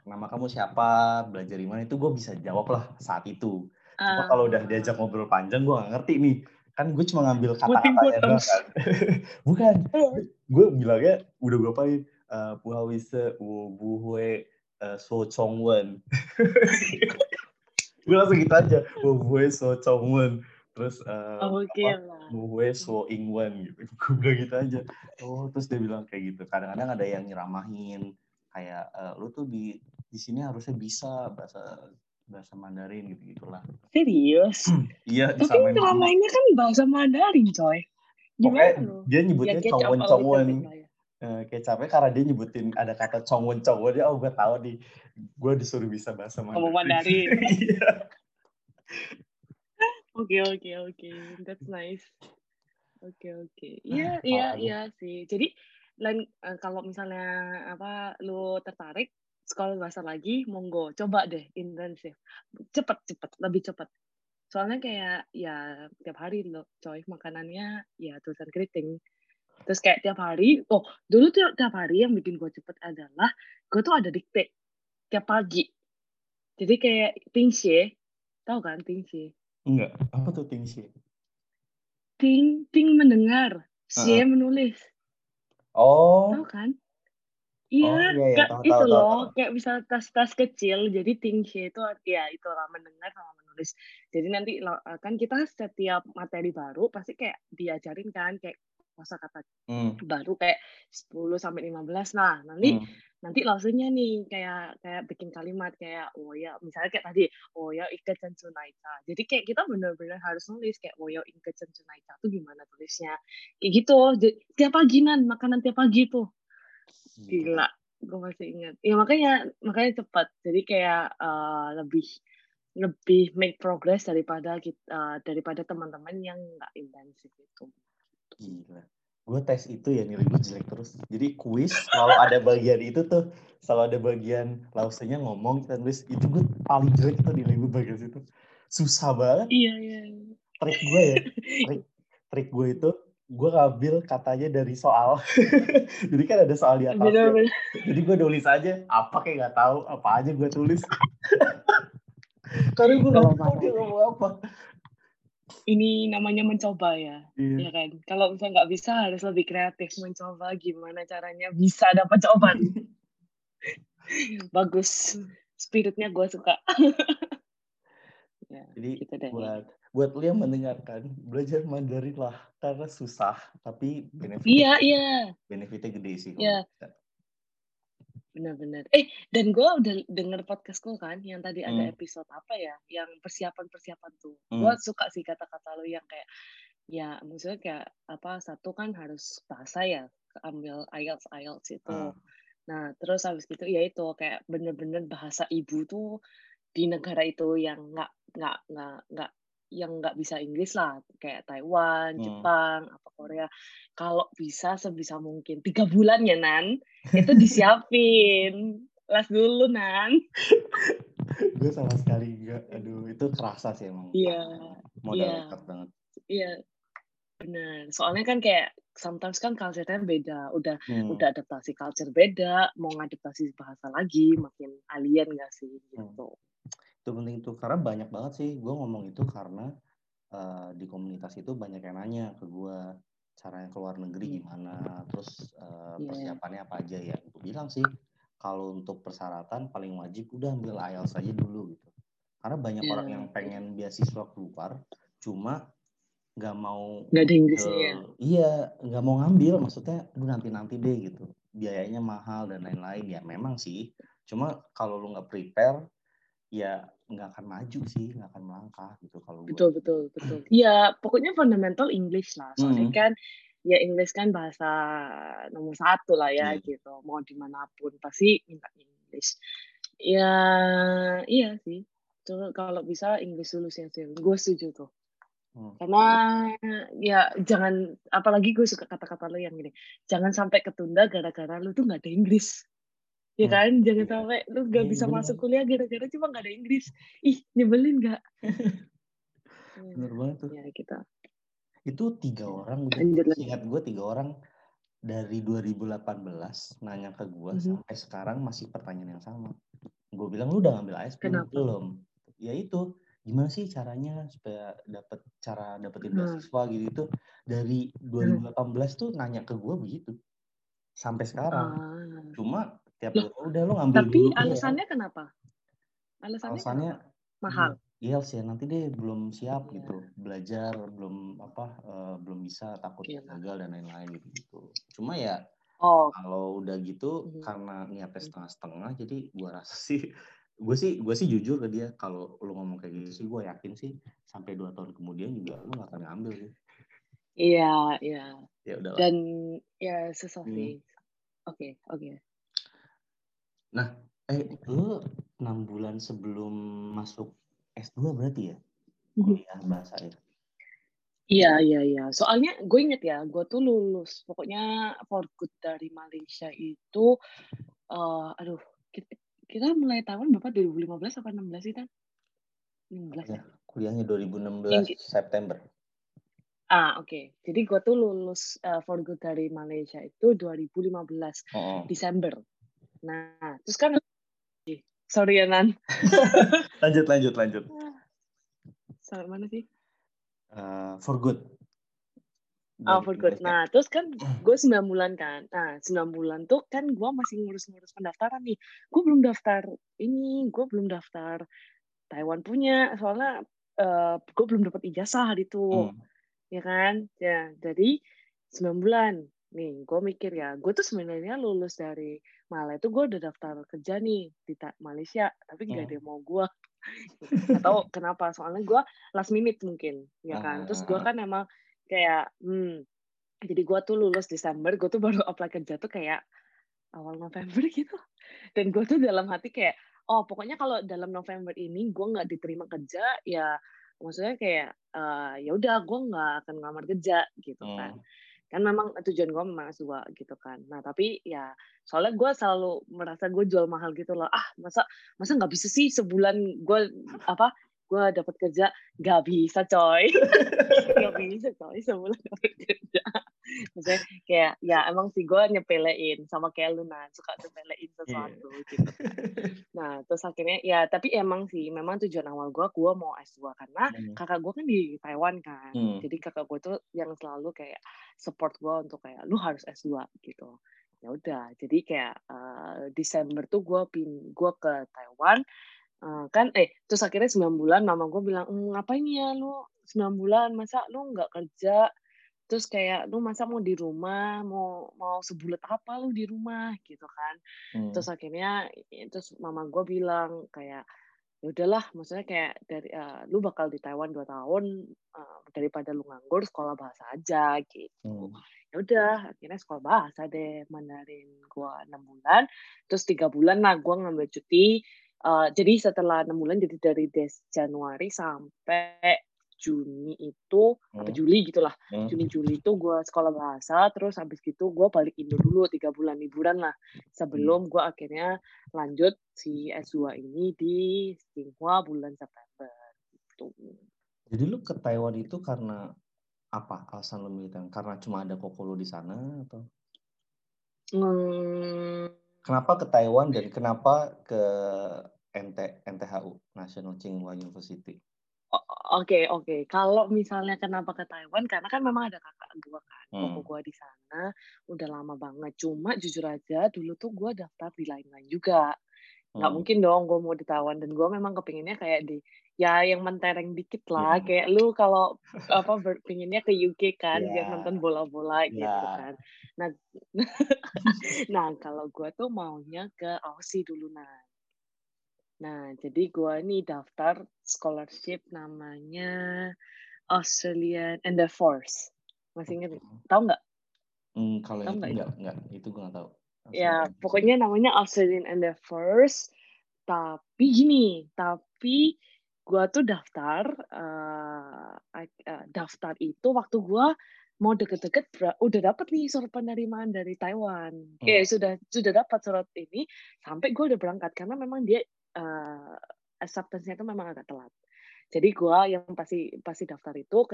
nama kamu siapa, belajar di mana, itu gue bisa jawab lah saat itu. Cuma kalau udah diajak ngobrol panjang, gue nggak ngerti nih. Kan gue cuma ngambil kata-katanya doang kan. Bukan, gue bilangnya udah gue apain, puhawise wubuhwe so chongwen. Gue langsung gitu aja, wubuhwe so chongwen. Terus gue so ingwen gitu, gue bilang gitu aja. Terus dia bilang kayak gitu. Kadang-kadang ada yang nyeramahin kayak lu tuh di sini harusnya bisa bahasa Mandarin gitu gitulah. Serius? Iya. Tapi selama ini kan bahasa Mandarin coy. Gimana lu? Dia nyebutnya congwen-congwen. Kecapnya karena dia nyebutin ada kata congwen-congwen. Dia gue tahu nih. Gue disuruh bisa bahasa Mandarin. Iya. Oke. That's nice. Oke. Iya sih. Jadi lain kalau misalnya lu tertarik sekolah bahasa lagi, monggo coba deh intensif, cepet lebih cepet. Soalnya kayak ya tiap hari loh coy makanannya ya tulisan keriting. Terus kayak tiap hari, oh dulu tiap hari yang bikin gue cepet adalah gue tuh ada dikte tiap pagi. Jadi kayak tingxie, tahu kan tingxie? Enggak, apa tuh tingxie? Ting mendengar, xie menulis. Oh. Tahu kan? Iya, oh, iya tahu, itu tahu, loh tahu. Kayak bisa tas-tas kecil. Jadi tingxie itu ya itulah mendengar sama menulis. Jadi nanti kan kita setiap materi baru pasti kayak diajarin kan kayak kosakata baru kayak 10 sampai 15. Nah, nanti langsungnya nih kayak bikin kalimat kayak oh ya misalnya kayak tadi oh ya ikatan sunaita. Jadi kayak kita benar-benar harus nulis kayak oh ya ikatan sunaita itu gimana tulisnya. Kayak gitu. Jadi, tiap pagi makanan tiap pagi tuh. Gila, gue masih ingat. Ya makanya cepat. Jadi kayak lebih make progress daripada kita daripada teman-teman yang nggak intensif itu. Gila, gue tes itu ya nilai gue jelek terus. Jadi kuis selalu ada bagian itu tuh, selalu ada bagian lausenya ngomong kita nulis itu gue paling jelek tuh nilai gue bagian itu. Susah banget. Iya. Trik gue ya, trik gue itu. Gue ngambil katanya dari soal. Jadi kan ada soal di atas. Bener. Jadi gue nulis aja. Apa kayak gak tahu. Apa aja gue tulis. Karena gue gak tahu dia ngomong apa. Ini namanya mencoba ya. Iya kan. Kalau misalnya gak bisa harus lebih kreatif. Mencoba gimana caranya bisa dapat jawaban. Bagus. Spiritnya gue suka. Ya, jadi gitu buat lu yang mendengarkan, belajar Mandarin lah karena susah tapi benefitnya gede sih. Iya. Benar-benar. Dan gue udah denger podcast gue kan yang tadi ada episode apa ya yang persiapan tuh. Gue suka sih kata-kata lu yang kayak ya maksudnya kayak apa satu kan harus bahasa ya ambil IELTS itu. Nah terus habis gitu ya itu kayak bener-bener bahasa ibu tuh di negara itu yang nggak yang nggak bisa Inggris lah kayak Taiwan, Jepang, apa Korea. Kalau bisa sebisa mungkin 3 bulan ya Nan, itu disiapin les dulu Nan. Gue sama sekali enggak, aduh itu kerasa sih emang. Iya. Modal dekat banget. Iya, benar. Soalnya kan kayak sometimes kan culture-nya beda, udah adaptasi culture beda, mau ngadaptasi bahasa lagi makin alien nggak sih gitu. Itu penting tuh karena banyak banget sih gue ngomong itu karena di komunitas itu banyak yang nanya ke gue caranya keluar negeri gimana terus persiapannya apa aja ya gue bilang sih kalau untuk persyaratan paling wajib udah ambil IELTS aja dulu gitu karena banyak orang yang pengen beasiswa keluar cuma nggak mau nggak mau ngambil maksudnya aduh nanti deh gitu biayanya mahal dan lain-lain ya memang sih cuma kalau lu nggak prepare ya nggak akan maju sih, nggak akan melangkah gitu kalau betul. Ya pokoknya fundamental English lah, soalnya kan ya English kan bahasa nomor 1 lah ya gitu, mau dimanapun pasti minta English. Ya iya sih, terus kalau bisa English dulu sih, gue setuju tuh. Karena ya jangan, apalagi gue suka kata-kata lo yang gini, jangan sampai ketunda gara-gara lo tuh nggak ada Inggris. Ya kan, jangan sampai lu gak bisa masuk kuliah gara-gara cuma gak ada Inggris. Ih, nyebelin gak? Bener banget tuh. Ya, kita. Itu 3 orang, ingat gue 3 orang dari 2018 nanya ke gue sampai sekarang masih pertanyaan yang sama. Gue bilang, lu udah ngambil ISP belum? Ya itu, gimana sih caranya supaya dapetin beasiswa gitu itu dari 2018 tuh nanya ke gue begitu. Sampai sekarang. Cuma tiap udah lo ngambil tapi dulu, alasannya kenapa? Alasannya mahal. Iya sih, nanti deh belum siap gitu, belajar belum belum bisa, takut gagal dan lain-lain gitu. Cuma ya kalau udah gitu karena niatnya setengah-setengah, jadi gue rasa sih, gue sih jujur ke dia kalau lo ngomong kayak gitu sih, gue yakin sih sampai 2 tahun kemudian juga lo gak akan ngambil sih. Iya. Ya udah. Dan ya sesuatu. Oke. Nah, lu 6 bulan sebelum masuk S2 berarti ya? Kuliah bahasa itu. Iya. Soalnya gue inget ya, gue tuh lulus. Pokoknya for good dari Malaysia itu, aduh, Kita mulai tahun Bapak 2015 apa 16 kita? 16 ya. Kuliahnya 2016 September. Ah, oke. Okay. Jadi gue tuh lulus for good dari Malaysia itu 2015 Desember. Nah, terus kan sorry ya, Nan. lanjut. Sampai mana sih? For good. For good. Nah, terus kan gue 9 bulan kan. Nah, 9 bulan tuh kan gue masih ngurus-ngurus pendaftaran nih. Gue belum daftar ini, gue belum daftar Taiwan punya. Soalnya gue belum dapat ijazah hari itu. Ya kan? Ya, jadi 9 bulan. Nih, gue mikir ya. Gue tuh sebenarnya lulus dari Malaysia itu gue udah daftar kerja nih di Malaysia. Tapi gak ada yang mau gue. Atau kenapa? Soalnya gue last minute mungkin. Ya kan? Terus gue kan emang kayak, jadi gue tuh lulus Desember, gue tuh baru apply kerja tuh kayak awal November gitu. Dan gue tuh dalam hati kayak, oh pokoknya kalau dalam November ini gue nggak diterima kerja, ya maksudnya kayak, ya udah gue nggak akan ngelamar kerja gitu kan. Kan memang tujuan gue memang S2 gitu kan. Nah tapi ya soalnya gue selalu merasa gue jual mahal gitu loh. Ah masa nggak bisa sih sebulan gue dapat kerja, gak bisa coy, sebulan dapat kerja. Maksudnya kayak, ya emang sih gue nyepelein, sama kayak lu Nan, suka nyepelein sesuatu gitu. Nah, terus akhirnya, ya tapi emang sih, memang tujuan awal gue mau S2, karena kakak gue kan di Taiwan kan, jadi kakak gue tuh yang selalu kayak support gue untuk kayak, lu harus S2 gitu. Ya udah, jadi kayak Desember tuh gue ke Taiwan, terus akhirnya 9 bulan mama gue bilang, ngapain ya lu 9 bulan, masa lu nggak kerja, terus kayak lu masa mau di rumah, mau sebulet apa lu di rumah gitu kan. Terus akhirnya mama gue bilang kayak, ya udahlah, maksudnya kayak dari lu bakal di Taiwan 2 tahun, daripada lu nganggur, sekolah bahasa aja gitu. Ya udah, akhirnya sekolah bahasa deh, Mandarin gue 6 bulan, terus 3 bulan lah gue ngambil cuti. Jadi setelah 6 bulan, jadi dari Januari sampai Juni itu, apa Juli gitulah, Juni-Juli itu gue sekolah bahasa, terus habis gitu gue balik Indo dulu 3 bulan liburan lah, sebelum gue akhirnya lanjut si S2 ini di Tsing Hua bulan September gitu. Jadi lu ke Taiwan itu karena apa alasan lu milih? Karena cuma ada koko lu di sana atau? Kenapa ke Taiwan dan kenapa ke NTHU, National Tsing Hua University? Oke. Kalau misalnya kenapa ke Taiwan, karena kan memang ada kakak gue kan. Kakak gue di sana udah lama banget. Cuma jujur aja, dulu tuh gue daftar di lain-lain juga. Nggak mungkin dong gue mau di Taiwan. Dan gue memang kepinginnya kayak di, ya yang mentereng dikit lah. Kayak lu kalau pinginnya ke UK kan, biar nonton bola-bola gitu kan. Nah kalau gue tuh maunya ke Aussie dulu. Nah jadi gue nih daftar scholarship namanya Australian Endeavour. Masih inget? Tahu nggak? Kalau itu nggak. Itu gue nggak tahu. Ya pokoknya namanya Australian Endeavour. Tapi gini, gue tuh daftar itu waktu gue mau deket-deket udah dapat nih surat penerimaan dari Taiwan. Sudah dapat surat ini sampai gue udah berangkat, karena memang dia acceptance-nya itu memang agak telat. Jadi gue yang pasti daftar itu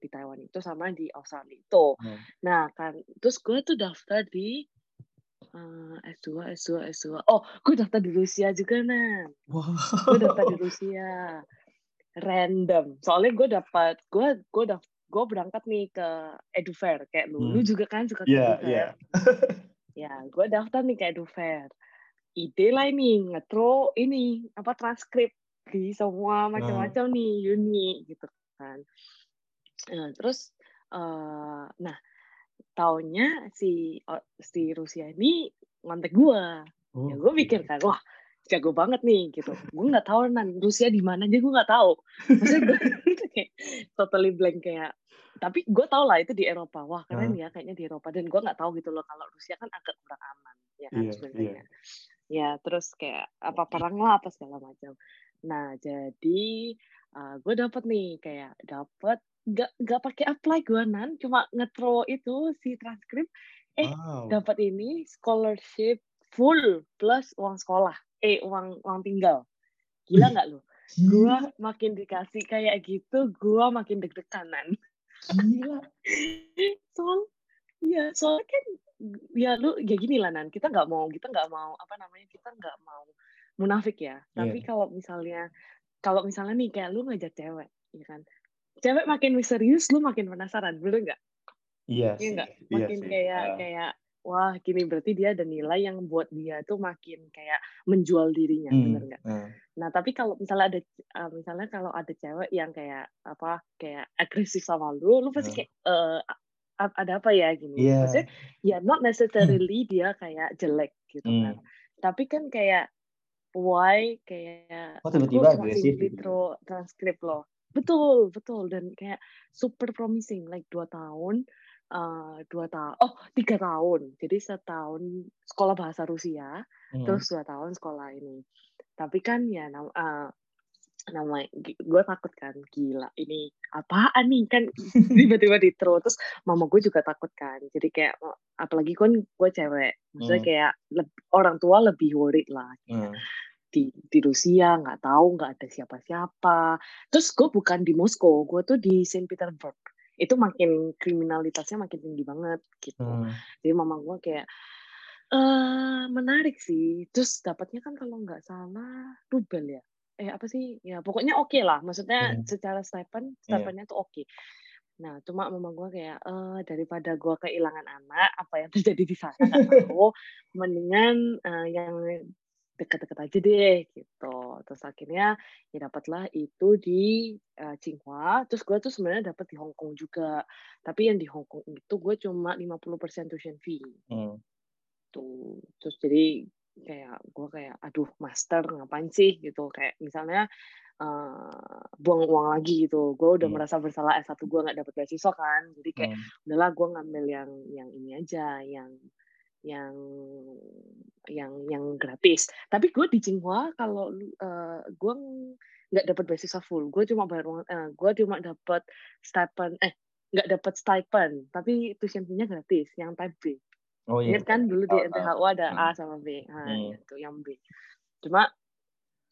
di Taiwan itu sama di Australia itu. Nah kan terus gue tuh daftar di S2. Oh, gue daftar di Rusia juga, Nan. Wow. Gue daftar di Rusia. Random. Soalnya gue berangkat nih ke Edufair. Kayak lu juga kan suka ke Edufair. Ya, gue daftar nih ke Edufair. Ide lah ini, ngetro ini, transkrip di semua macam-macam nih, uni gitu kan. Terus, taunya si Rusia ini ngontek gue. Ya gue pikir kan, wah jago banget nih gitu. Gue nggak tahu Nan Rusia di mana aja, gue nggak tahu. Maksudnya gue kayak totally blank kayak. Tapi gue tau lah itu di Eropa. Wah keren ya kayaknya di Eropa. Dan gue nggak tahu gitu loh, kalau Rusia kan agak kurang aman ya kan sebenarnya. Ya terus kayak apa perang lah apa segala macam. Nah jadi gue dapet. Gak pakai apply gue, Nan, cuma ngetro itu si transkrip. Dapat ini scholarship full plus uang sekolah. uang tinggal. Gila nggak lu? Gue makin dikasih kayak gitu, gue makin deg-deganan. Gila. Soalnya kan ya lu ya gini lah, Nan, kita nggak mau munafik ya. Tapi kalau misalnya nih kayak lu ngajak cewek, ya kan? Cewek makin misterius, lu makin penasaran, bener nggak? Iya. Iya nggak? Makin kayak wah, gini berarti dia ada nilai yang buat dia tuh makin kayak menjual dirinya, benar nggak? Nah, tapi kalau misalnya ada cewek yang kayak apa, kayak agresif sama lu pasti kayak ada apa ya gini. Maksudnya ya not necessarily dia kayak jelek gitu kan. Tapi kan kayak why kayak tiba-tiba agresif gitu. Transkrip lo. Betul dan kayak super promising like 2 tahun. 2 tahun, 3 tahun. Jadi setahun sekolah bahasa Rusia, terus 2 tahun sekolah ini. Tapi kan ya namanya gue takut kan, gila ini apaan nih kan tiba-tiba diteru. Terus mama gue juga takut kan. Jadi kayak apalagi kan gue cewek, maksudnya kayak orang tua lebih worried lah. Kayak. Di Rusia nggak tahu, nggak ada siapa-siapa. Terus gue bukan di Moskow, gue tuh di Saint Petersburg. Itu makin kriminalitasnya makin tinggi banget gitu. Jadi mama gue kayak menarik sih. Terus dapatnya kan kalau nggak salah rubel ya. Apa sih? Ya pokoknya oke lah. Maksudnya secara stipendnya tuh oke. Nah cuma mama gue kayak daripada gue kehilangan anak, apa yang terjadi di sana nggak tahu. Mendingan yang deket-deket aja deh gitu. Terus akhirnya ya dapatlah itu di Tsing Hua. Terus gue tuh sebenarnya dapat di Hong Kong juga, tapi yang di Hong Kong itu gue cuma 50% tuition fee tuh. Terus jadi kayak gue kayak aduh master ngapain sih gitu, kayak misalnya buang uang lagi gitu. Gue udah merasa bersalah S1 gue nggak dapat beasiswa kan, jadi kayak udahlah gue ngambil yang ini aja, yang gratis. Tapi gue di Tsing Hua kalau gue nggak dapat beasiswa full, gue cuma dapat stipend, tapi tuition fee-nya gratis yang type B. Ingat kan dulu di NTHU ada A sama B, itu yang B. Cuma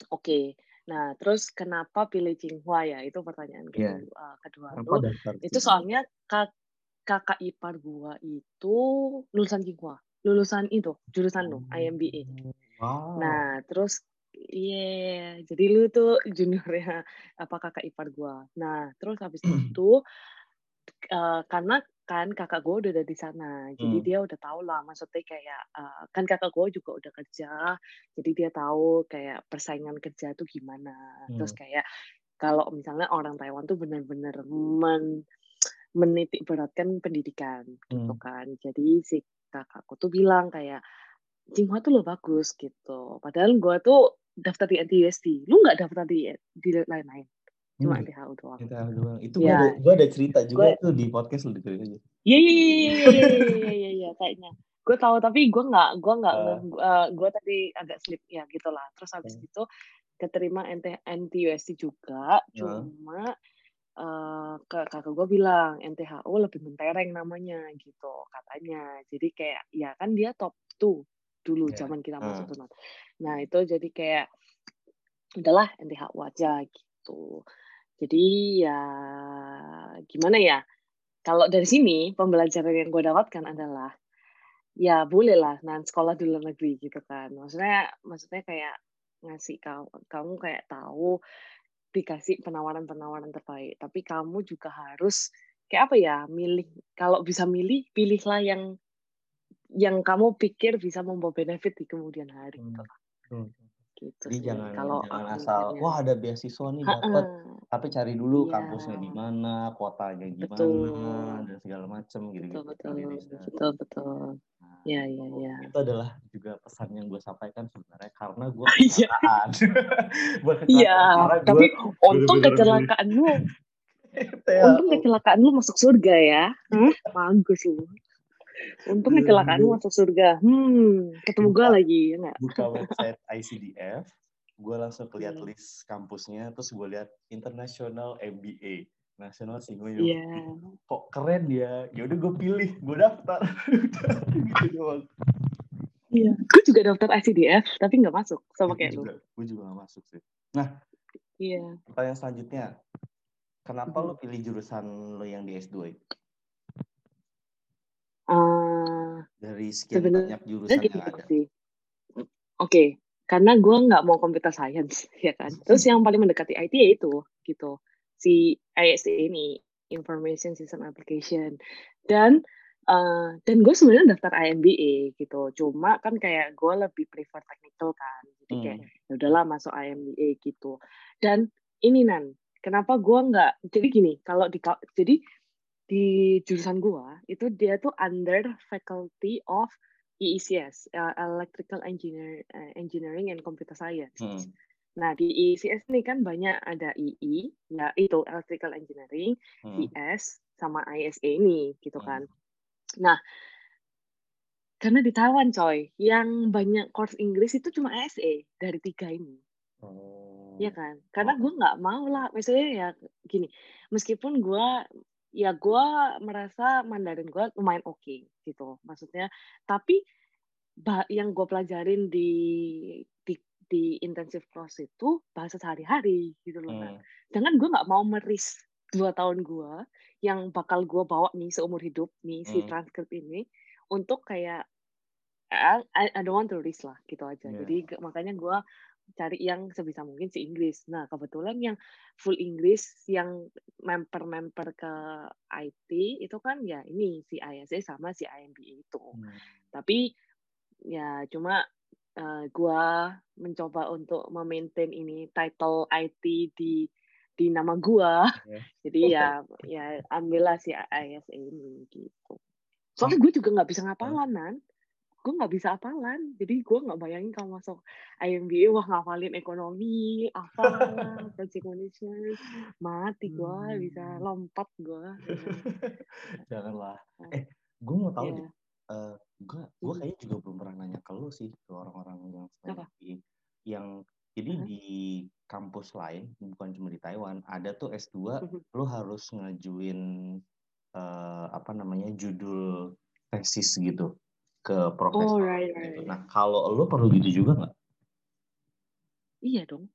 oke. Nah terus kenapa pilih Tsing Hua ya, itu pertanyaan kedua lu. Itu soalnya kakak ipar gue itu lulusan Tsing Hua. Lulusan itu jurusan lo IMBA. Wow. Nah terus jadi lu tuh juniornya apa kakak ipar gua. Nah terus habis itu karena kan kakak gua udah ada di sana, jadi dia udah tahu lah, maksudnya kayak kan kakak gua juga udah kerja, jadi dia tahu kayak persaingan kerja tuh gimana. Terus kayak kalau misalnya orang Taiwan tuh benar-benar menitik beratkan pendidikan gitu kan. Jadi si kakakku tuh bilang kayak Tsing Hua tuh lo bagus gitu. Padahal gue tuh daftar di NTUST. Lu nggak daftar di lain-lain. Cuma NTHU doang. Itu gue ada cerita juga tuh di podcast lu dengerin aja. Iya kayaknya. Gue tahu tapi gue nggak. Gue tadi agak slip ya gitulah. Terus habis itu keterima NTUST juga. Cuma kakak gue bilang NTHU lebih mentereng namanya gitu katanya. Jadi kayak ya kan dia top 2 dulu zaman kita masuk tuh. Nah itu jadi kayak udahlah NTHU aja gitu. Jadi ya gimana ya, kalau dari sini pembelajaran yang gue dapatkan adalah ya boleh lah Nan sekolah di luar negeri gitu kan. Maksudnya kayak ngasih kamu kayak tahu, dikasih penawaran-penawaran terbaik, tapi kamu juga harus kayak apa ya, milih, kalau bisa milih, pilihlah yang kamu pikir bisa membawa benefit di kemudian hari. Gitu. Jadi jangan asal wah ada beasiswa nih dapat, tapi cari dulu kampusnya di mana, kotanya gimana, dan segala macam gitu. Betul. Ya. Itu adalah juga pesan yang gue sampaikan sebenarnya, karena gue kecelakaan. Tapi untung kecelakaan lu masuk surga ya. Bagus lu. Untung kecelakaan masuk surga. Ketemu gue lagi ya nggak? Buka website ICDF, gue langsung lihat list kampusnya, terus gue lihat International MBA, National Tsing Hua University. Kok keren ya? Ya udah gue pilih, gue daftar. Gitu doang. Iya, gue juga daftar ICDF tapi nggak masuk sama kayak lu. Gue juga nggak masuk sih. Nah, iya. Pertanyaan selanjutnya, kenapa lu pilih jurusan lu yang di S2? Dari sekian banyak jurusan yang ada. Oke, karena gue nggak mau computer science, ya kan. Terus yang paling mendekati IT ya itu, gitu. Si ISA ini, Information System Application, dan gue sebenarnya daftar IMBA gitu, cuma kan kayak gue lebih prefer technical kan, jadi kayak udahlah masuk IMBA gitu. Dan ini Nan, kenapa gue nggak? Jadi gini, kalau di jurusan gue itu dia tuh under Faculty of EECS, Electrical Engineering and Computer Science. Nah di EECS ini kan banyak ada EE, ya itu Electrical Engineering, ES sama ISA ini gitu kan. Nah, karena di Taiwan coy, yang banyak course Inggris itu cuma ISA dari tiga ini. Iya kan? Karena gue gak mau lah, misalnya ya gini, meskipun gue merasa Mandarin gue lumayan oke, gitu. Maksudnya, tapi yang gue pelajarin di intensive course itu bahasa sehari-hari gitu loh. Sedangkan gue gak mau merisk 2 tahun gue yang bakal gue bawa nih seumur hidup nih si transkrip ini untuk kayak I don't want to risk lah gitu aja. Jadi makanya gue cari yang sebisa mungkin si Inggris. Nah kebetulan yang full Inggris yang member ke IT itu kan ya ini si ISA sama si IMBA itu. Tapi ya cuma gue mencoba untuk memaintain ini title IT di nama gua, jadi ya ambillah si ISA ini gitu. Soalnya gue juga nggak bisa ngapalan, gue nggak bisa apalan, jadi gue nggak bayangin kalau masuk IMBA wah ngapalin ekonomi, apa, project management, mati gue, bisa lompat gue. Janganlah. Gue mau tahu deh. Gue kayaknya juga belum pernah nanya ke lu sih ke orang-orang yang jadi di kampus lain, bukan cuma di Taiwan, ada tuh S2, lo harus ngajuin judul tesis gitu ke profesor. Right. Gitu. Nah, kalau lo perlu gitu juga nggak? Iya dong.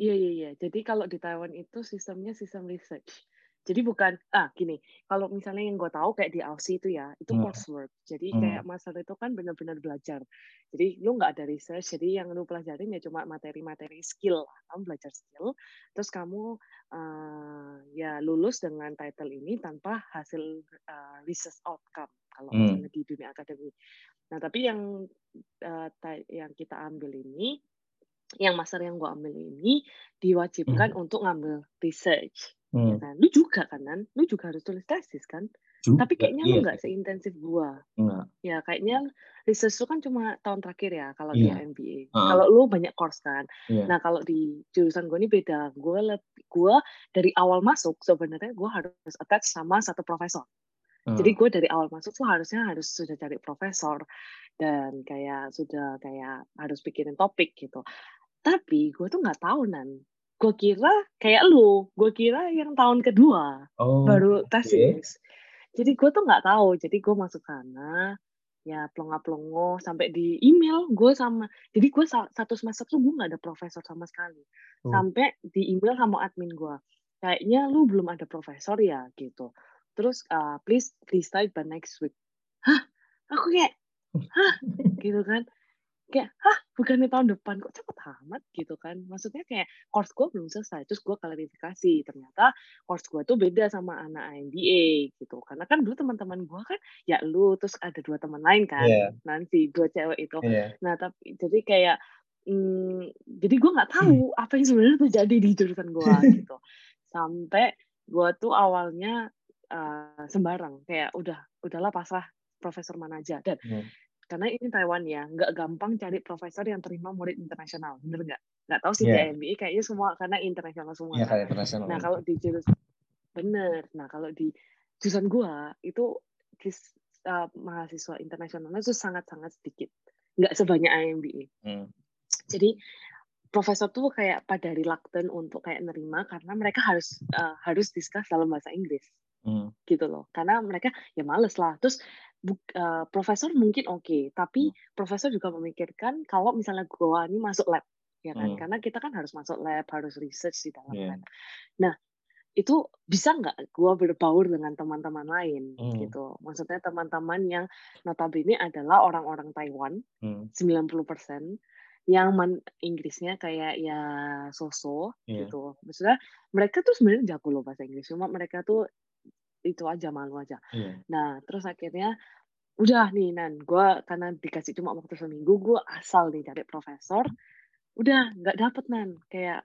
Iya. Jadi kalau di Taiwan itu sistemnya sistem research. Jadi bukan, gini, kalau misalnya yang gue tahu kayak di Aussie itu ya, itu coursework. Jadi kayak masalah itu kan benar-benar belajar. Jadi lu nggak ada research, jadi yang lu pelajarin ya cuma materi-materi skill. Kamu belajar skill, terus kamu ya lulus dengan title ini tanpa hasil research outcome. Kalau misalnya di dunia akademik. Nah tapi yang kita ambil ini, yang master yang gue ambil ini diwajibkan untuk ngambil research. Ya kan? Lu juga kan, Nan? Lu juga harus tulis tesis kan? Juga, tapi kayaknya lu nggak seintensif gua. Enggak. Ya kayaknya research lu kan cuma tahun terakhir ya kalau di MBA. Kalau lu banyak course kan. Nah kalau di jurusan gua ini beda. Gua dari awal masuk sebenarnya gua harus attach sama satu profesor. Jadi gua dari awal masuk tuh harus sudah cari profesor dan kayak harus pikirin topik gitu. Tapi gua tuh nggak tahu, Nan. Gue kira kayak lu, gue kira yang tahun kedua baru tesis. Jadi gue tuh nggak tahu, jadi gue masuk sana ya plonga-plongo sampai di email gue sama. Jadi gue satu semester tuh gue nggak ada profesor sama sekali. Sampai di email sama admin gue, kayaknya lu belum ada profesor ya gitu. Terus please decide by next week. Hah? Aku kayak gitu kan. Kayak, bukannya tahun depan, kok cepet amat gitu kan. Maksudnya kayak, course gue belum selesai, terus gue klarifikasi. Ternyata course gue tuh beda sama anak IMBA gitu. Karena kan dulu teman-teman gue kan, ya lu, terus ada 2 teman lain kan. Nanti 2 cewek itu. Nah, tapi jadi kayak, jadi gue gak tahu apa yang sebenarnya terjadi di jurusan gue gitu. Sampai gue tuh awalnya sembarang. Kayak udahlah pasrah profesor mana aja. Dan karena ini Taiwan ya, nggak gampang cari profesor yang terima murid internasional, bener nggak? Nggak tahu sih di MBA kayaknya semua karena internasional semua. Kan? Internasional. Nah kalau di jurusan jurusan gua itu mahasiswa internasionalnya itu sangat-sangat sedikit, nggak sebanyak IMBA. Jadi profesor tuh kayak pada reluctant untuk kayak nerima karena mereka harus discuss dalam bahasa Inggris, gitu loh. Karena mereka ya males lah, terus profesor mungkin oke, tapi profesor juga memikirkan kalau misalnya gua ini masuk lab, ya kan? Karena kita kan harus masuk lab, harus research di dalam lab. Nah, itu bisa nggak gue berbaur dengan teman-teman lain gitu? Maksudnya teman-teman yang notabene adalah orang-orang Taiwan, 90%, yang Inggrisnya kayak ya so-so gitu. Maksudnya mereka tuh sebenarnya jago loh bahasa Inggris, cuma mereka tuh itu aja, malu aja. Nah, terus akhirnya udah nih Nan, gue karena dikasih cuma waktu seminggu, gue asal nih cari profesor. Udah nggak dapet Nan, kayak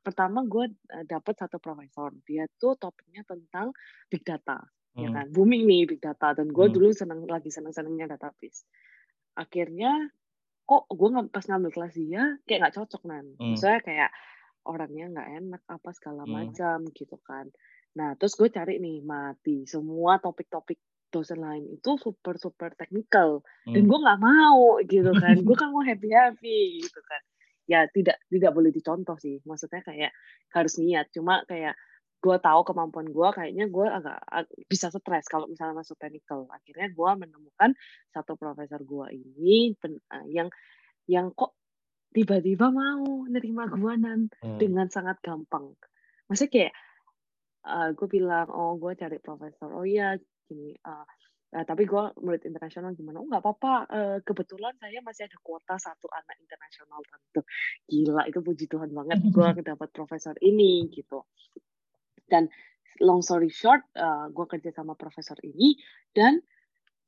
pertama gue dapet satu profesor, dia tuh topiknya tentang big data, ya kan, booming nih big data, dan gue dulu seneng-senengnya database. Akhirnya kok gue pas ngambil kelas dia kayak nggak cocok Nan, misalnya kayak orangnya nggak enak apa segala macam gitu kan. Nah terus gue cari nih mati semua topik-topik dosen lain itu super technical, dan gue nggak mau gitu kan, gue kan mau happy gitu kan. Ya tidak boleh dicontoh sih, maksudnya kayak harus niat, cuma kayak gue tahu kemampuan gue, kayaknya gue agak bisa stres kalau misalnya masuk technical. Akhirnya gue menemukan satu profesor gue ini yang kok tiba-tiba mau nerima gue Nan dengan sangat gampang. Maksudnya kayak gue bilang, oh gue cari profesor, oh iya gini, tapi gue murid internasional gimana? Oh nggak apa-apa, kebetulan saya masih ada kuota satu anak internasional tentu. Gila, itu puji Tuhan banget gue dapat profesor ini gitu. Dan long story short, gue kerja sama profesor ini, dan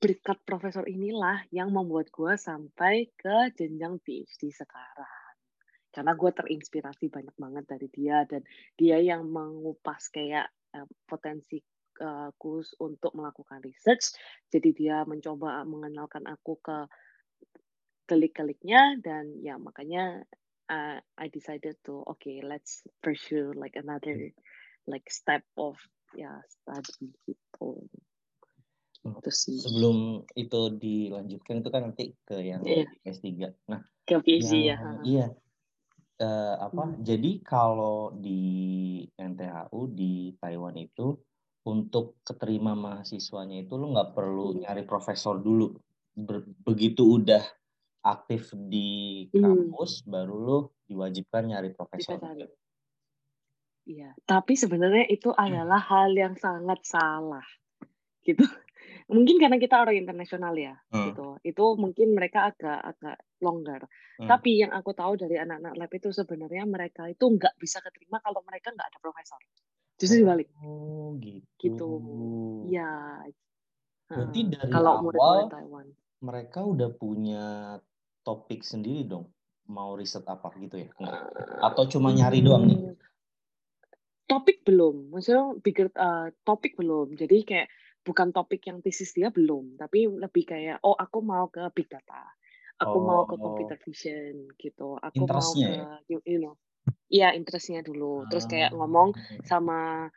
berkat profesor inilah yang membuat gue sampai ke jenjang PhD sekarang. Karena gue terinspirasi banyak banget dari dia, dan dia yang mengupas kayak potensi kurs untuk melakukan research. Jadi dia mencoba mengenalkan aku ke kelik-keliknya, dan ya makanya I decided to okay, let's pursue like another like step of study gitu. Sebelum itu dilanjutkan itu kan nanti ke yang S3. Nah, ke PhD ya. Iya. Jadi kalau di NTHU di Taiwan itu untuk keterima mahasiswanya itu lo nggak perlu nyari profesor dulu. Begitu udah aktif di kampus, baru lo diwajibkan nyari profesor. Iya, tapi sebenarnya itu adalah hal yang sangat salah, gitu. Mungkin karena kita orang internasional ya, gitu. Itu mungkin mereka agak longgar. Tapi yang aku tahu dari anak-anak lab itu sebenarnya mereka itu nggak bisa keterima kalau mereka nggak ada profesor. Justru dibalik. Oh gitu. Ya. Berarti dari kalau awal Taiwan, mereka udah punya topik sendiri dong. Mau riset apa gitu ya? Atau cuma nyari doang nih? Topik belum. Maksudnya topik belum. Jadi kayak bukan topik yang tesis dia belum. Tapi lebih kayak aku mau ke big data. Aku mau ke computer vision gitu. Aku mau ke Iya, interestnya dulu. Terus kayak ngomong sama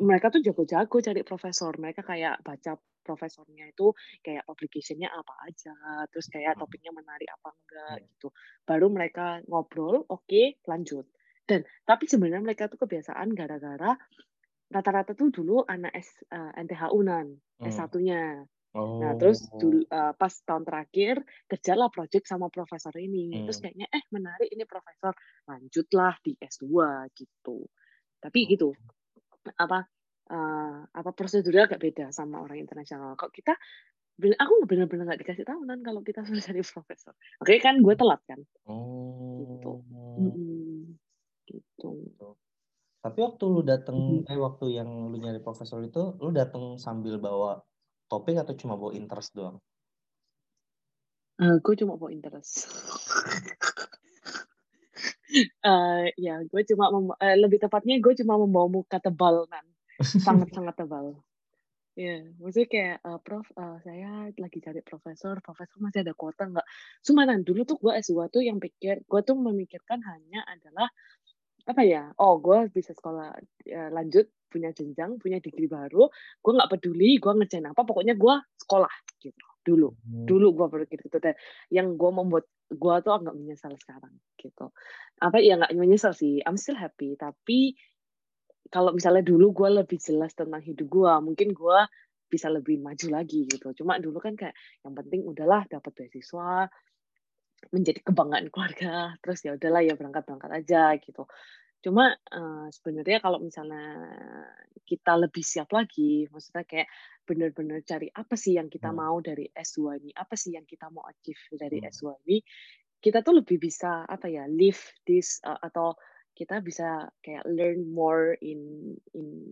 mereka tuh jago-jago cari profesor. Mereka kayak baca profesornya itu kayak publication-nya apa aja. Terus kayak topiknya menarik apa enggak gitu. Baru mereka ngobrol, oke, lanjut. Tapi sebenarnya mereka tuh kebiasaan gara-gara rata-rata tuh dulu anak NTHU-nan, S1-nya. Nah terus pas tahun terakhir kerjalah project sama profesor ini, terus kayaknya menarik ini profesor, lanjutlah di S2 gitu. Tapi gitu prosedurnya agak beda sama orang internasional. Kalau kita, aku benar-benar nggak dikasih tahu Nan kalau kita sudah jadi profesor. Oke kan gue telat kan. Gitu. Tapi waktu lu datang waktu yang lu nyari profesor itu, lu datang sambil bawa topik atau cuma bawa interest doang? Gue cuma bawa interest. Lebih tepatnya gue cuma membawa muka tebal Nan, sangat-sangat tebal. Ya, maksudnya kayak Prof, saya lagi cari profesor masih ada kuota nggak? Cuma Nan, dulu tuh gue S2 tuh yang pikir, gue tuh memikirkan hanya adalah gue bisa sekolah lanjut, punya jenjang, punya degree baru, gue nggak peduli gue ngerjain apa, pokoknya gue sekolah gitu dulu. Dulu gue berpikir gitu, dan yang gue membuat gue tuh nggak menyesal sekarang gitu. Nggak menyesal sih, I'm still happy. Tapi kalau misalnya dulu gue lebih jelas tentang hidup gue, mungkin gue bisa lebih maju lagi gitu. Cuma dulu kan kayak yang penting udahlah dapat beasiswa, menjadi kebanggaan keluarga, terus ya udahlah ya berangkat-berangkat aja gitu. Cuma sebenarnya kalau misalnya kita lebih siap lagi, maksudnya kayak benar-benar cari apa sih yang kita mau dari S2 ini, apa sih yang kita mau achieve dari S2 ini, kita tuh lebih bisa apa ya, live this atau kita bisa kayak learn more in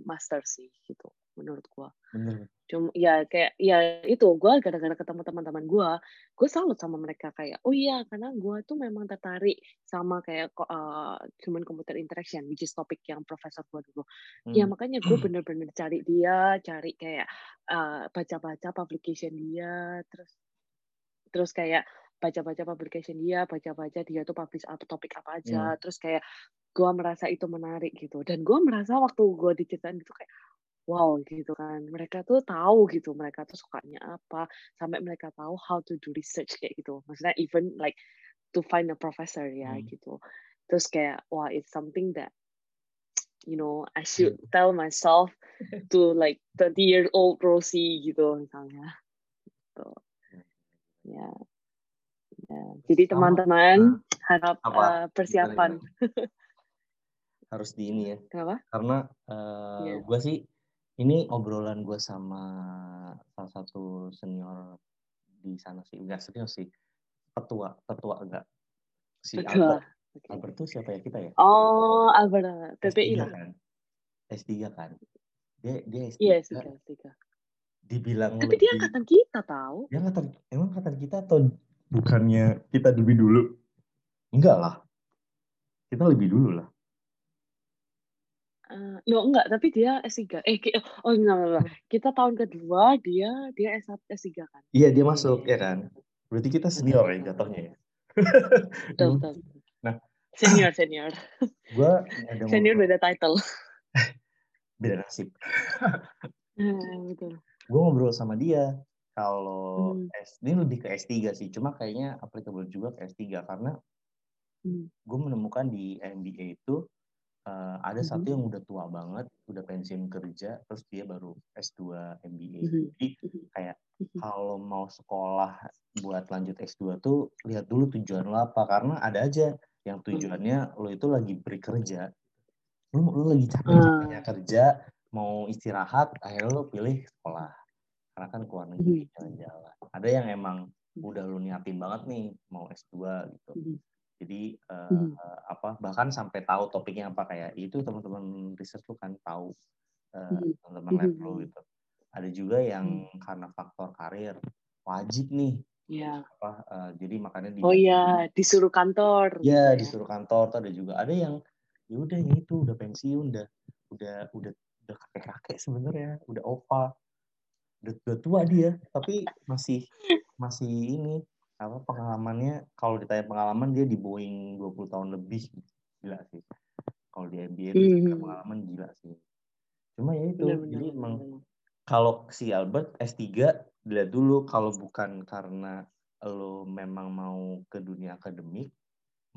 master sih gitu menurut gua. Cuma ya kayak ya itu gua gara-gara ketemu teman-teman gua salut sama mereka kayak oh iya karena gua tuh memang tertarik sama kayak human computer interaction which is topik yang profesor gua dulu. Ya makanya gua bener-bener cari dia, cari kayak baca-baca publication dia, terus kayak baca-baca publication dia, baca-baca dia tuh publish topik apa aja, terus kayak gue merasa itu menarik gitu, dan gue merasa waktu gue diceritain gitu kayak wow gitu kan, mereka tuh tahu gitu, mereka tuh sukanya apa, sampai mereka tahu how to do research kayak gitu, maksudnya even like to find a professor ya gitu, terus kayak wah it's something that you know I should tell myself to like 30-year-old Rosi gitu misalnya, gitu ya. Jadi teman-teman harap persiapan. Harus di ini ya. Kenapa? Karena gue sih ini obrolan gue sama salah satu senior di sana sih, enggak senior sih, petua enggak si Albert. Okay. Albert tuh siapa ya kita ya? Oh Albert, PPI lah. Kan? S3 kan? Dia S3. Iya S3. Dibilang. Tapi dia angkatan kita tahu. Dia angkatan, emang angkatan kita atau bukannya kita lebih dulu? Enggak lah. Kita lebih dulu lah. No, enggak, tapi dia S3. Kita tahun kedua, dia S1, S3 kan? Iya, dia masuk, ya kan? Berarti kita senior ya jatuhnya ya? Betul. Nah, senior. Gua senior beda title. Beda nasib. Betul. Gue ngobrol sama dia. Kalau ini lebih ke S3 sih, cuma kayaknya applicable juga ke S3 karena gue menemukan di MBA itu ada satu yang udah tua banget, udah pensiun kerja, terus dia baru S2 MBA. Jadi kayak kalau mau sekolah buat lanjut S2 tuh lihat dulu tujuan lo apa, karena ada aja yang tujuannya lo itu lagi bekerja, lo lagi capek-capeknya kerja, mau istirahat, akhirnya lo pilih sekolah. Karena kan keluar negeri jalan-jalan. Ada yang emang udah lu niatin banget nih mau S2 gitu. Jadi apa bahkan sampai tahu topiknya apa kayak itu teman-teman riset lu kan tahu teman-teman lab lu gitu. Ada juga yang karena faktor karir wajib nih. Iya. Apa jadi makanya disuruh kantor. Iya, disuruh kantor. Ada juga ada yang ya udah ya itu udah pensiun udah kakek-kakek sebenarnya, udah opa. Udah tua dia, tapi masih ini apa pengalamannya, kalau ditanya pengalaman dia di Boeing 20 tahun lebih, gila sih. Kalau di MBA pengalaman gila sih. Cuma ya itu, jadi emang kalau si Albert S3 dilihat dulu, kalau bukan karena lo memang mau ke dunia akademik,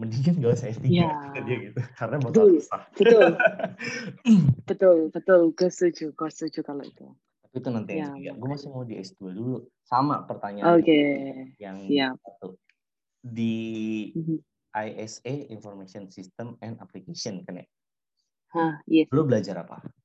mendingan gak usah S3 dia gitu, karena bakal susah. Betul, gue setuju kalau itu. Itu nanti S3. Gue masih mau di S2 dulu. Sama pertanyaan yang satu. Di ISA Information System and Application, kan ya? Yes. Lo belajar apa?